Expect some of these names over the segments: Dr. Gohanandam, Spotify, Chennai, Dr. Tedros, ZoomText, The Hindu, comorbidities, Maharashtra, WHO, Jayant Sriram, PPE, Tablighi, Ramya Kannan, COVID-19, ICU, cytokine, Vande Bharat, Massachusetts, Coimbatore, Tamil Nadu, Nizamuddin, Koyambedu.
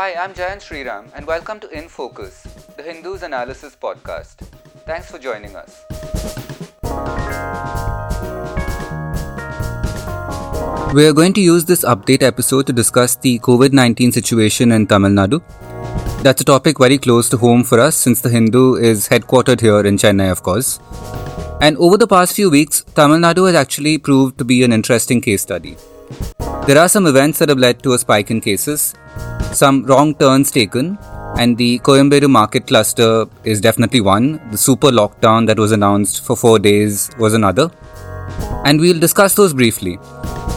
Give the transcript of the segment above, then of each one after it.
Hi, I'm Jayant Sriram and welcome to In Focus, The Hindu's Analysis Podcast. Thanks for joining us. We are going to use this update episode to discuss the COVID-19 situation in Tamil Nadu. That's a topic very close to home for us since The Hindu is headquartered here in Chennai, of course. And over the past few weeks, Tamil Nadu has actually proved to be an interesting case study. There are some events that have led to a spike in cases, some wrong turns taken, and the Koyambedu market cluster is definitely one. The super lockdown that was announced for 4 days was another. And we'll discuss those briefly.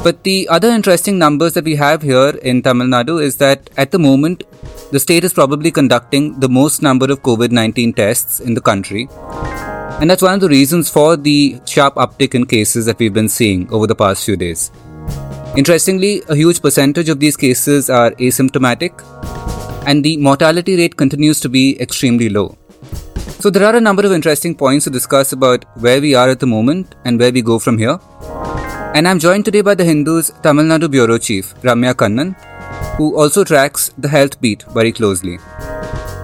But the other interesting numbers that we have here in Tamil Nadu is that at the moment, the state is probably conducting the most number of COVID-19 tests in the country. And that's one of the reasons for the sharp uptick in cases that we've been seeing over the past few days. Interestingly, a huge percentage of these cases are asymptomatic, and the mortality rate continues to be extremely low. So there are a number of interesting points to discuss about where we are at the moment and where we go from here. And I'm joined today by The Hindu's Tamil Nadu Bureau Chief, Ramya Kannan, who also tracks the health beat very closely.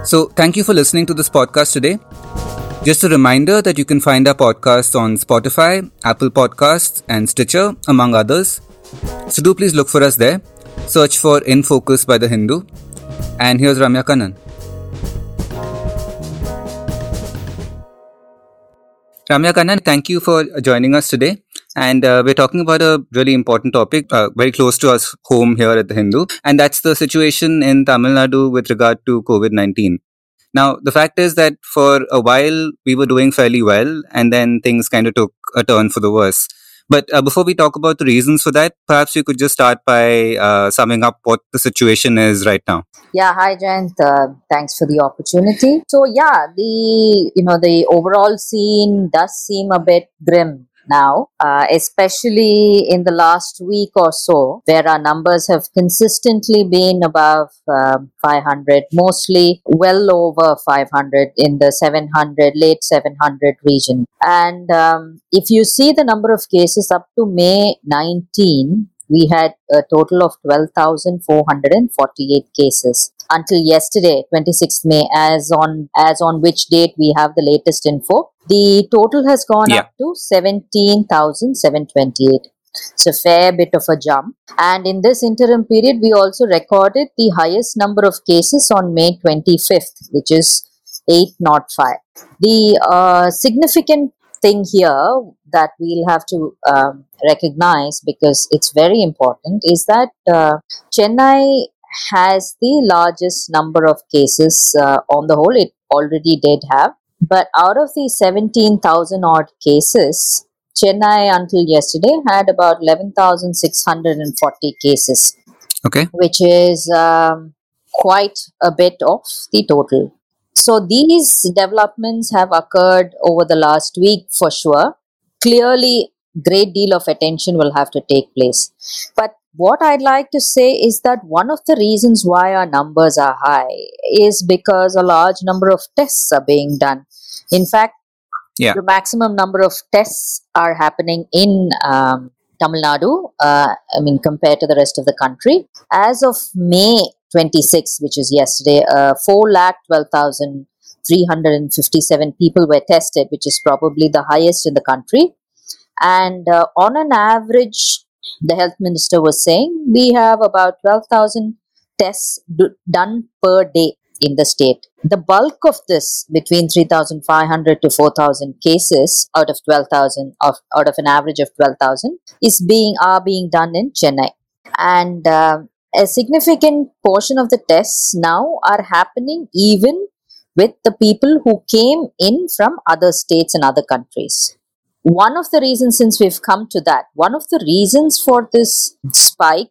So thank you for listening to this podcast today. Just a reminder that you can find our podcast on Spotify, Apple Podcasts and Stitcher, among others. So do please look for us there. Search for In Focus by The Hindu. And here's Ramya Kannan. Ramya Kannan, thank you for joining us today. And we're talking about a really important topic, very close to us home here at The Hindu. And that's the situation in Tamil Nadu with regard to COVID-19. Now, the fact is that for a while, we were doing fairly well, and then things kind of took a turn for the worse. But before we talk about the reasons for that, perhaps you could just start by summing up what the situation is right now. Yeah, hi Jayant. Thanks for the opportunity. So yeah, the overall scene does seem a bit grim now, especially in the last week or so, where our numbers have consistently been above 500, mostly well over 500 in the 700, late 700 region. And if you see the number of cases up to May 19, we had a total of 12,448 cases until yesterday, 26th May, as on which date we have the latest info. The total has gone up to 17,728. It's a fair bit of a jump. And in this interim period, we also recorded the highest number of cases on May 25th, which is 805. The significant thing here that we'll have to recognize, because it's very important, is that Chennai has the largest number of cases on the whole. It already did have. But out of the 17,000 odd cases, Chennai until yesterday had about 11,640 cases. Okay. Which is quite a bit of the total. So these developments have occurred over the last week for sure. Clearly, great deal of attention will have to take place. But what I'd like to say is that one of the reasons why our numbers are high is because a large number of tests are being done. In fact, the maximum number of tests are happening in Tamil Nadu, compared to the rest of the country. As of May 26, which is yesterday, 412,357 people were tested, which is probably the highest in the country. And on an average, the health minister was saying we have about 12,000 tests done per day in the state. The bulk of this, between 3,500 to 4,000 cases out of 12,000, out of an average of 12,000, are being done in Chennai. And a significant portion of the tests now are happening even with the people who came in from other states and other countries. One of the reasons for this spike,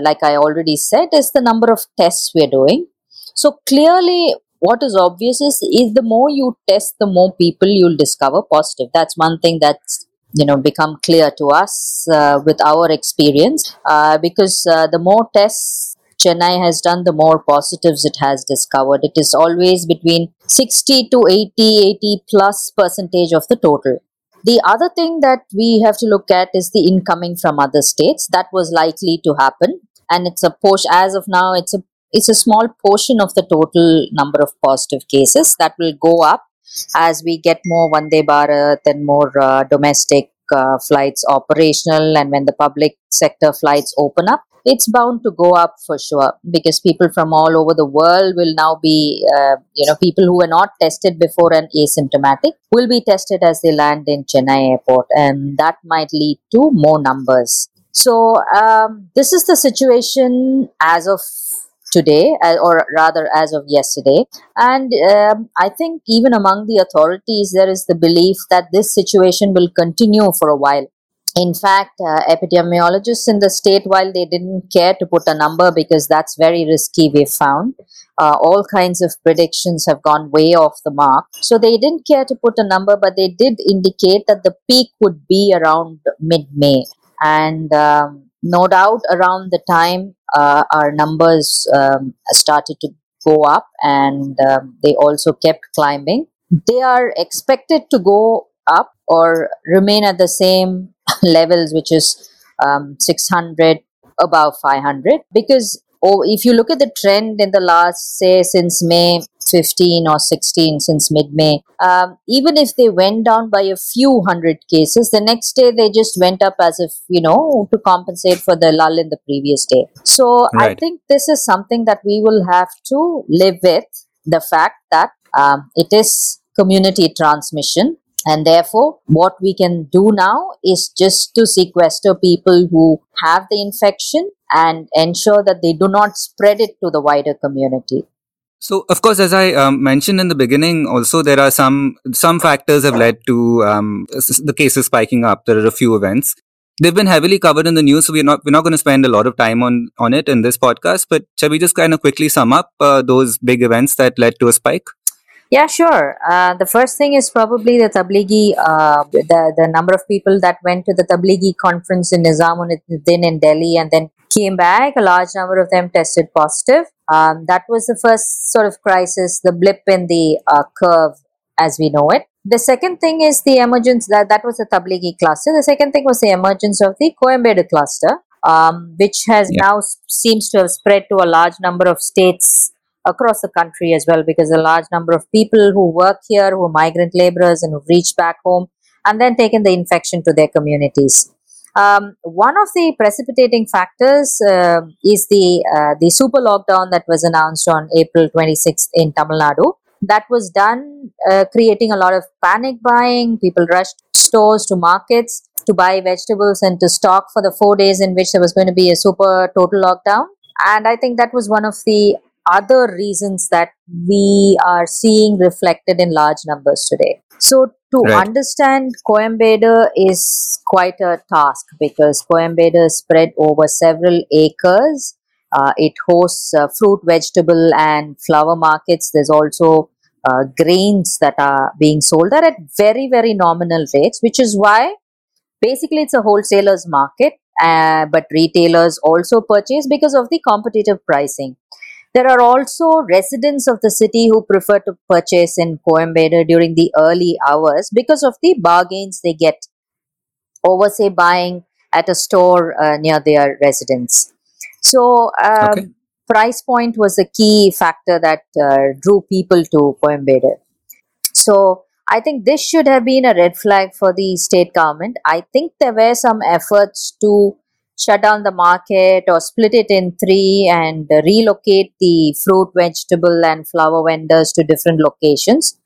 like I already said, is the number of tests we're doing. So clearly, what is obvious is the more you test, the more people you'll discover positive. That's one thing that's become clear to us with our experience, because the more tests Chennai has done, the more positives it has discovered. It is always between 60 to 80 plus percentage of the total. The other thing that we have to look at is the incoming from other states. That was likely to happen, and it's a portion. As of now, it's a it's a small portion of the total number of positive cases. That will go up as we get more Vande Bharat and more domestic flights operational, and when the public sector flights open up, it's bound to go up for sure, because people from all over the world will now be, people who were not tested before and asymptomatic will be tested as they land in Chennai airport, and that might lead to more numbers. So this is the situation as of today, or rather as of yesterday, and I think even among the authorities there is the belief that this situation will continue for a while. In fact, epidemiologists in the state, while they didn't care to put a number because that's very risky, we found all kinds of predictions have gone way off the mark. So they didn't care to put a number, but they did indicate that the peak would be around mid-May, and no doubt around the time our numbers started to go up, and they also kept climbing. They are expected to go up or remain at the same levels, which is 600 above 500, because if you look at the trend in the last, say, since May 15 or 16, since mid-May, even if they went down by a few hundred cases, the next day they just went up as if, to compensate for the lull in the previous day. So right. I think this is something that we will have to live with, the fact that it is community transmission. And therefore, what we can do now is just to sequester people who have the infection and ensure that they do not spread it to the wider community. So, of course, as I mentioned in the beginning, also there are some factors have led to the cases spiking up. There are a few events. They've been heavily covered in the news, so we're not going to spend a lot of time on it in this podcast. But shall we just kind of quickly sum up those big events that led to a spike? Yeah, sure. The first thing is probably the Tablighi, the number of people that went to the Tablighi conference in Nizamuddin in Delhi and then came back. A large number of them tested positive. That was the first sort of crisis, the blip in the curve as we know it. The second thing is the emergence, that was the Tablighi cluster. The second thing was the emergence of the Koyambedu cluster, which has now seems to have spread to a large number of states across the country as well, because a large number of people who work here, who are migrant laborers and who've reached back home and then taken the infection to their communities. One of the precipitating factors is the super lockdown that was announced on April 26th in Tamil Nadu. That was done creating a lot of panic buying. People rushed stores to markets to buy vegetables and to stock for the 4 days in which there was going to be a super total lockdown. And I think that was one of the other reasons that we are seeing reflected in large numbers today. So to understand Koyambedu is quite a task, because Koyambedu is spread over several acres. It hosts fruit, vegetable and flower markets. There's also grains that are being sold at very, very nominal rates, which is why basically it's a wholesaler's market, but retailers also purchase because of the competitive pricing. There are also residents of the city who prefer to purchase in Coimbatore during the early hours because of the bargains they get over, say, buying at a store near their residence. So, price point was a key factor that drew people to Coimbatore. So, I think this should have been a red flag for the state government. I think there were some efforts to shut down the market or split it in three and relocate the fruit, vegetable and flower vendors to different locations.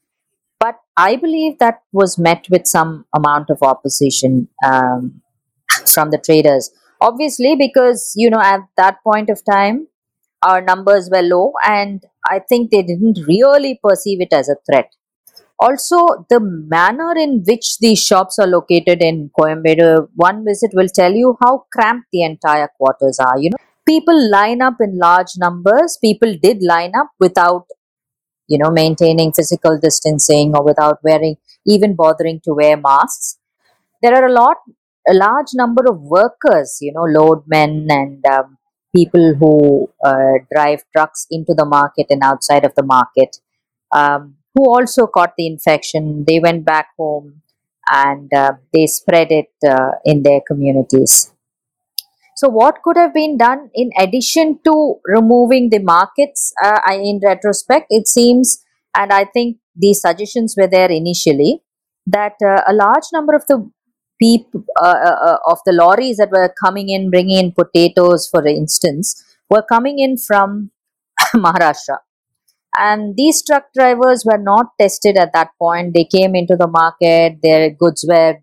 But I believe that was met with some amount of opposition from the traders. Obviously, because, at that point of time, our numbers were low and I think they didn't really perceive it as a threat. Also, the manner in which the shops are located in Coimbatore, one visit will tell you how cramped the entire quarters are. People line up in large numbers. People did line up without, maintaining physical distancing or without even bothering to wear masks. There are a large number of workers, loadmen and people who drive trucks into the market and outside of the market. Who also caught the infection. They went back home and they spread it in their communities. So what could have been done in addition to removing the markets? In retrospect, it seems, and I think these suggestions were there initially, that a large number of the people of the lorries that were coming in, bringing in potatoes, for instance, were coming in from Maharashtra. And these truck drivers were not tested at that point. They came into the market, their goods were,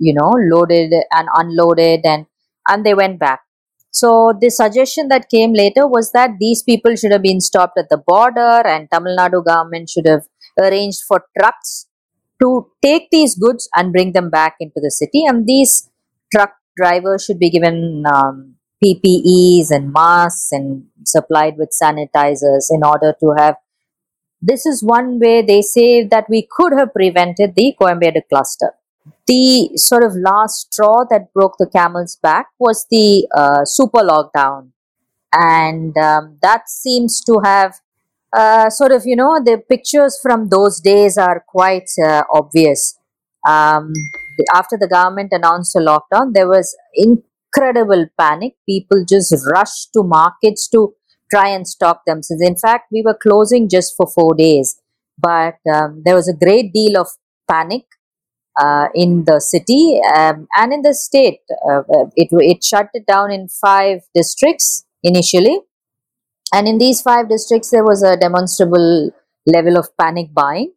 loaded and unloaded, and they went back. So the suggestion that came later was that these people should have been stopped at the border, and Tamil Nadu government should have arranged for trucks to take these goods and bring them back into the city. And these truck drivers should be given PPEs and masks and supplied with sanitizers in order to have. This is one way they say that we could have prevented the Koyambedu cluster. The sort of last straw that broke the camel's back was the super lockdown. And that seems to have the pictures from those days are quite obvious. After the government announced the lockdown, there was incredible panic. People just rushed to markets to try and stock themselves. In fact, we were closing just for 4 days, but there was a great deal of panic in the city and in the state. It shut it down in 5 districts initially. And in these 5 districts, there was a demonstrable level of panic buying.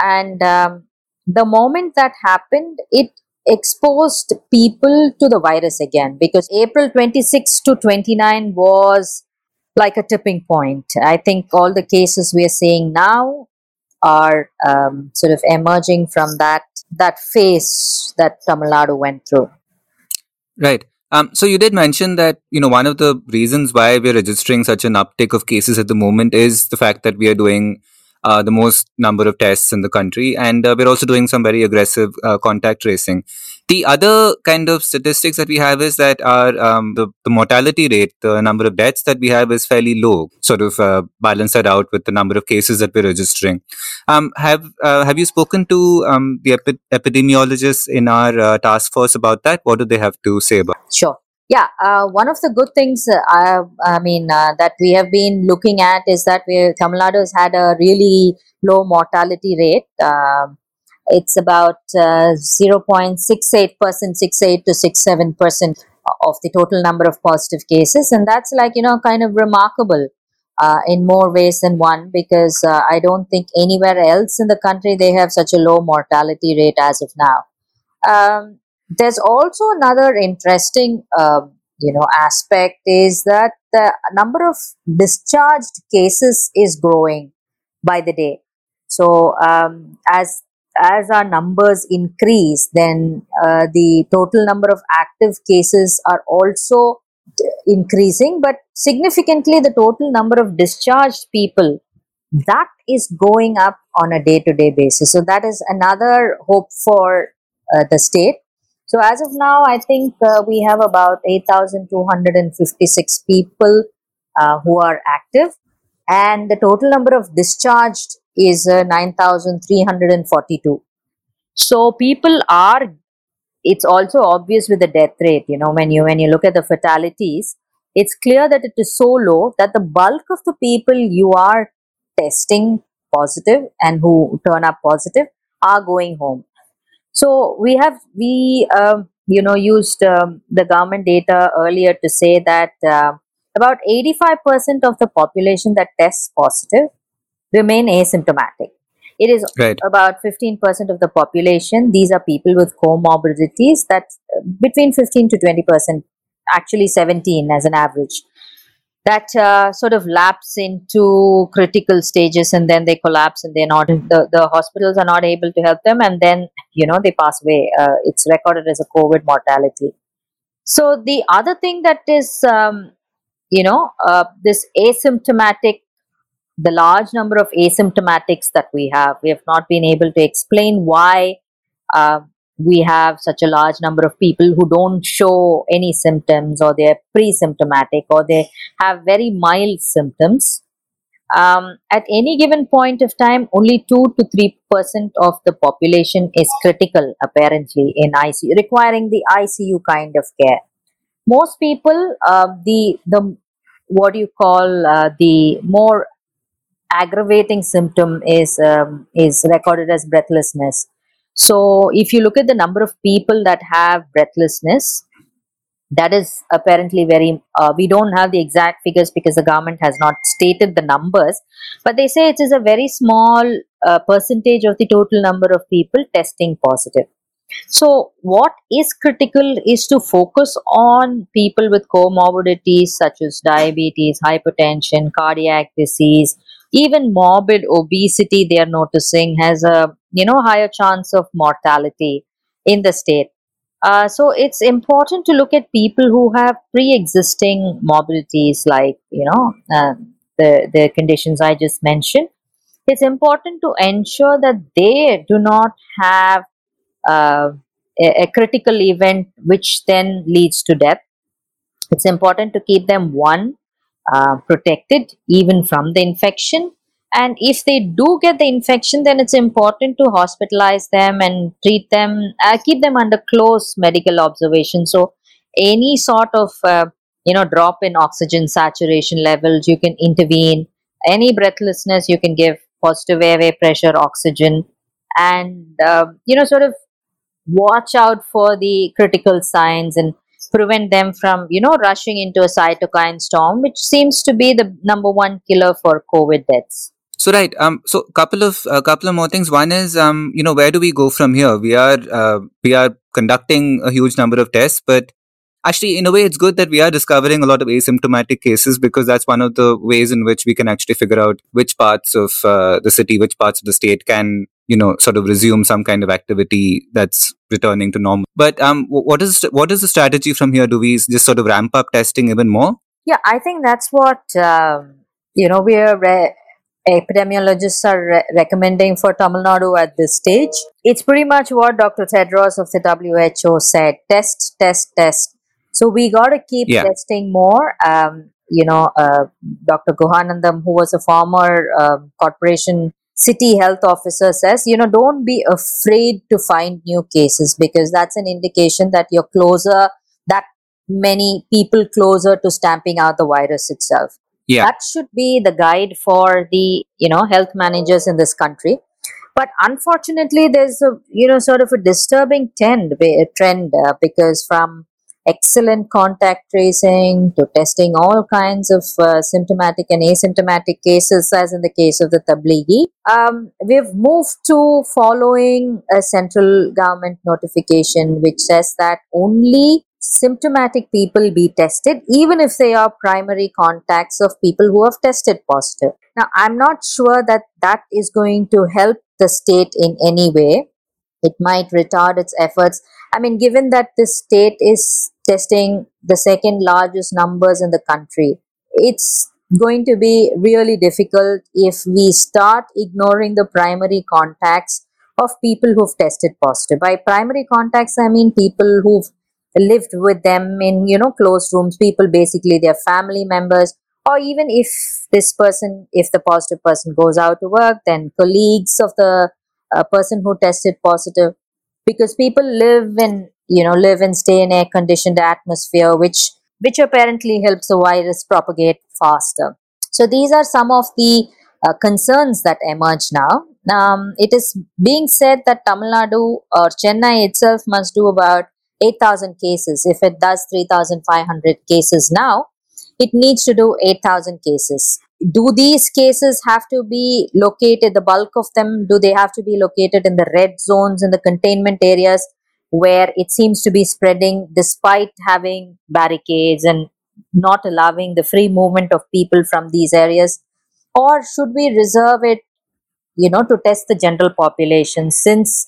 And the moment that happened, it exposed people to the virus again, because April 26 to 29 was like a tipping point. I think all the cases we are seeing now are sort of emerging from that phase that Tamil Nadu went through. Right. So you did mention that, one of the reasons why we're registering such an uptick of cases at the moment is the fact that we are doing the most number of tests in the country, and we're also doing some very aggressive contact tracing. The other kind of statistics that we have is that our the mortality rate, the number of deaths that we have, is fairly low, sort of balance that out with the number of cases that we're registering. Have you spoken to the epidemiologists in our task force about that? What do they have to say about it? Sure. Yeah, one of the good things that we have been looking at is that Tamil Nadu has had a really low mortality rate. It's about 0.68%, 68 to 67% of the total number of positive cases. And that's kind of remarkable in more ways than one, because I don't think anywhere else in the country they have such a low mortality rate as of now. There's also another interesting, aspect is that the number of discharged cases is growing by the day. So, as our numbers increase, then the total number of active cases are also increasing, but significantly the total number of discharged people, that is going up on a day-to-day basis. So, that is another hope for the state. So, as of now, I think we have about 8,256 people who are active, and the total number of discharged is 9,342. So, people are, it's also obvious with the death rate, when you look at the fatalities, it's clear that it is so low that the bulk of the people you are testing positive and who turn up positive are going home. So we used the government data earlier to say that about 85% of the population that tests positive remain asymptomatic. It is right. About 15% of the population. These are people with comorbidities. That's between 15 to 20%, actually 17 as an average, that sort of lapse into critical stages, and then they collapse, and they're not, the hospitals are not able to help them, and then they pass away. It's recorded as a COVID mortality. So the other thing that is, this asymptomatic, the large number of asymptomatics that we have not been able to explain why we have such a large number of people who don't show any symptoms, or they're pre-symptomatic, or they have very mild symptoms. At any given point of time, only 2 to 3% of the population is critical, apparently, in ICU, requiring the ICU kind of care. most people, the more aggravating symptom is recorded as breathlessness. So if you look at the number of people that have breathlessness, that is apparently very, we don't have the exact figures because the government has not stated the numbers, but they say it is a very small percentage of the total number of people testing positive. So what is critical is to focus on people with comorbidities such as diabetes, hypertension, cardiac disease, even morbid obesity they are noticing has a higher chance of mortality in the state. So it's important to look at people who have pre-existing morbidities like the conditions I just mentioned. It's important to ensure that they do not have a critical event which then leads to death. It's important to keep them protected even from the infection, and if they do get the infection, then it's important to hospitalize them and treat them, keep them under close medical observation. So any sort of drop in oxygen saturation levels, you can intervene. Any breathlessness, you can give positive airway pressure oxygen, and sort of watch out for the critical signs and prevent them from rushing into a cytokine storm, which seems to be the number one killer for COVID deaths. So right, so couple of more things. One is where do we go from here? We are conducting a huge number of tests, but actually in a way it's good that we are discovering a lot of asymptomatic cases, because that's one of the ways in which we can actually figure out which parts of the city, which parts of the state can sort of resume some kind of activity that's returning to normal. But what is the strategy from here? Do we just sort of ramp up testing even more? Yeah, I think that's what epidemiologists are recommending for Tamil Nadu at this stage. It's pretty much what Dr. Tedros of the WHO said: test, test, test. So we got to keep testing more. Dr. Gohanandam, who was a former city health officer, says, don't be afraid to find new cases, because that's an indication that you're closer, that many people closer to stamping out the virus itself. Yeah. That should be the guide for the, health managers in this country. But unfortunately, there's a, sort of a disturbing trend because from excellent contact tracing to testing all kinds of symptomatic and asymptomatic cases, as in the case of the Tablighi, we've moved to following a central government notification which says that only symptomatic people be tested, even if they are primary contacts of people who have tested positive. Now, I'm not sure that that is going to help the state in any way. It might retard its efforts. I mean, given that this state is testing the second largest numbers in the country, it's going to be really difficult if we start ignoring the primary contacts of people who've tested positive. By primary contacts, I mean people who've lived with them in, closed rooms, people basically their family members, or even if the positive person goes out to work, then colleagues of the person who tested positive. Because people live and stay in air-conditioned atmosphere, which apparently helps the virus propagate faster. So these are some of the concerns that emerge now. It is being said that Tamil Nadu or Chennai itself must do about 8,000 cases. If it does 3,500 cases now, it needs to do 8,000 cases. Do these cases have to be located, the bulk of them, do they have to be located in the red zones, in the containment areas where it seems to be spreading despite having barricades and not allowing the free movement of people from these areas? Or should we reserve it, to test the general population, since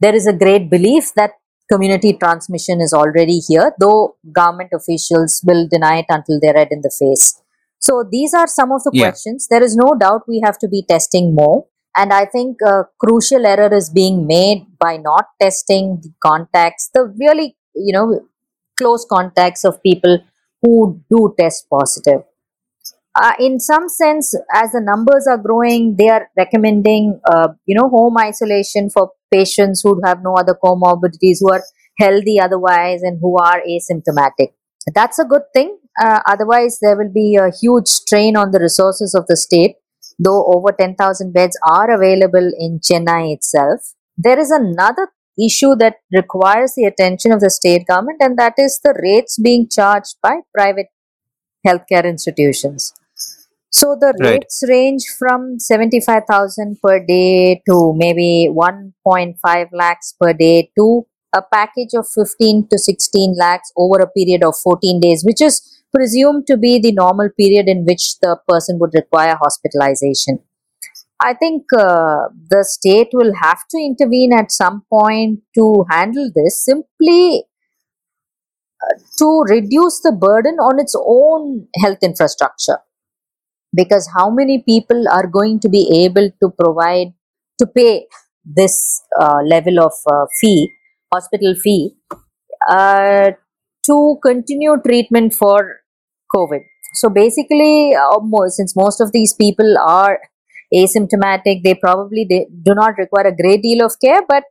there is a great belief that community transmission is already here, though government officials will deny it until they're red in the face. So these are some of the questions. There is no doubt we have to be testing more. And I think a crucial error is being made by not testing the contacts, the really, close contacts of people who do test positive. In some sense, as the numbers are growing, they are recommending, home isolation for patients who have no other comorbidities, who are healthy otherwise and who are asymptomatic. That's a good thing. Otherwise, there will be a huge strain on the resources of the state, though over 10,000 beds are available in Chennai itself. There is another issue that requires the attention of the state government, and that is the rates being charged by private healthcare institutions. So the rates range from 75,000 per day to maybe 1.5 lakhs per day to a package of 15 to 16 lakhs over a period of 14 days, which is presumed to be the normal period in which the person would require hospitalization. I think the state will have to intervene at some point to handle this, simply to reduce the burden on its own health infrastructure. Because how many people are going to be able to pay this level of hospital fee, to continue treatment for COVID? So basically, since most of these people are asymptomatic, they probably do not require a great deal of care, but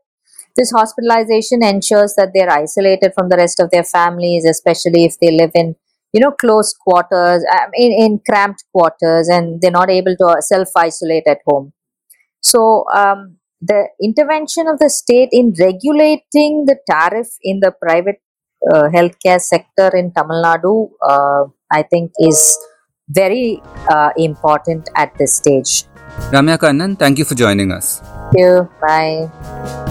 this hospitalization ensures that they are isolated from the rest of their families, especially if they live in close quarters, in cramped quarters, and they're not able to self-isolate at home. So the intervention of the state in regulating the tariff in the private healthcare sector in Tamil Nadu, I think, is very important at this stage. Ramya Kannan, thank you for joining us. Thank you. Bye.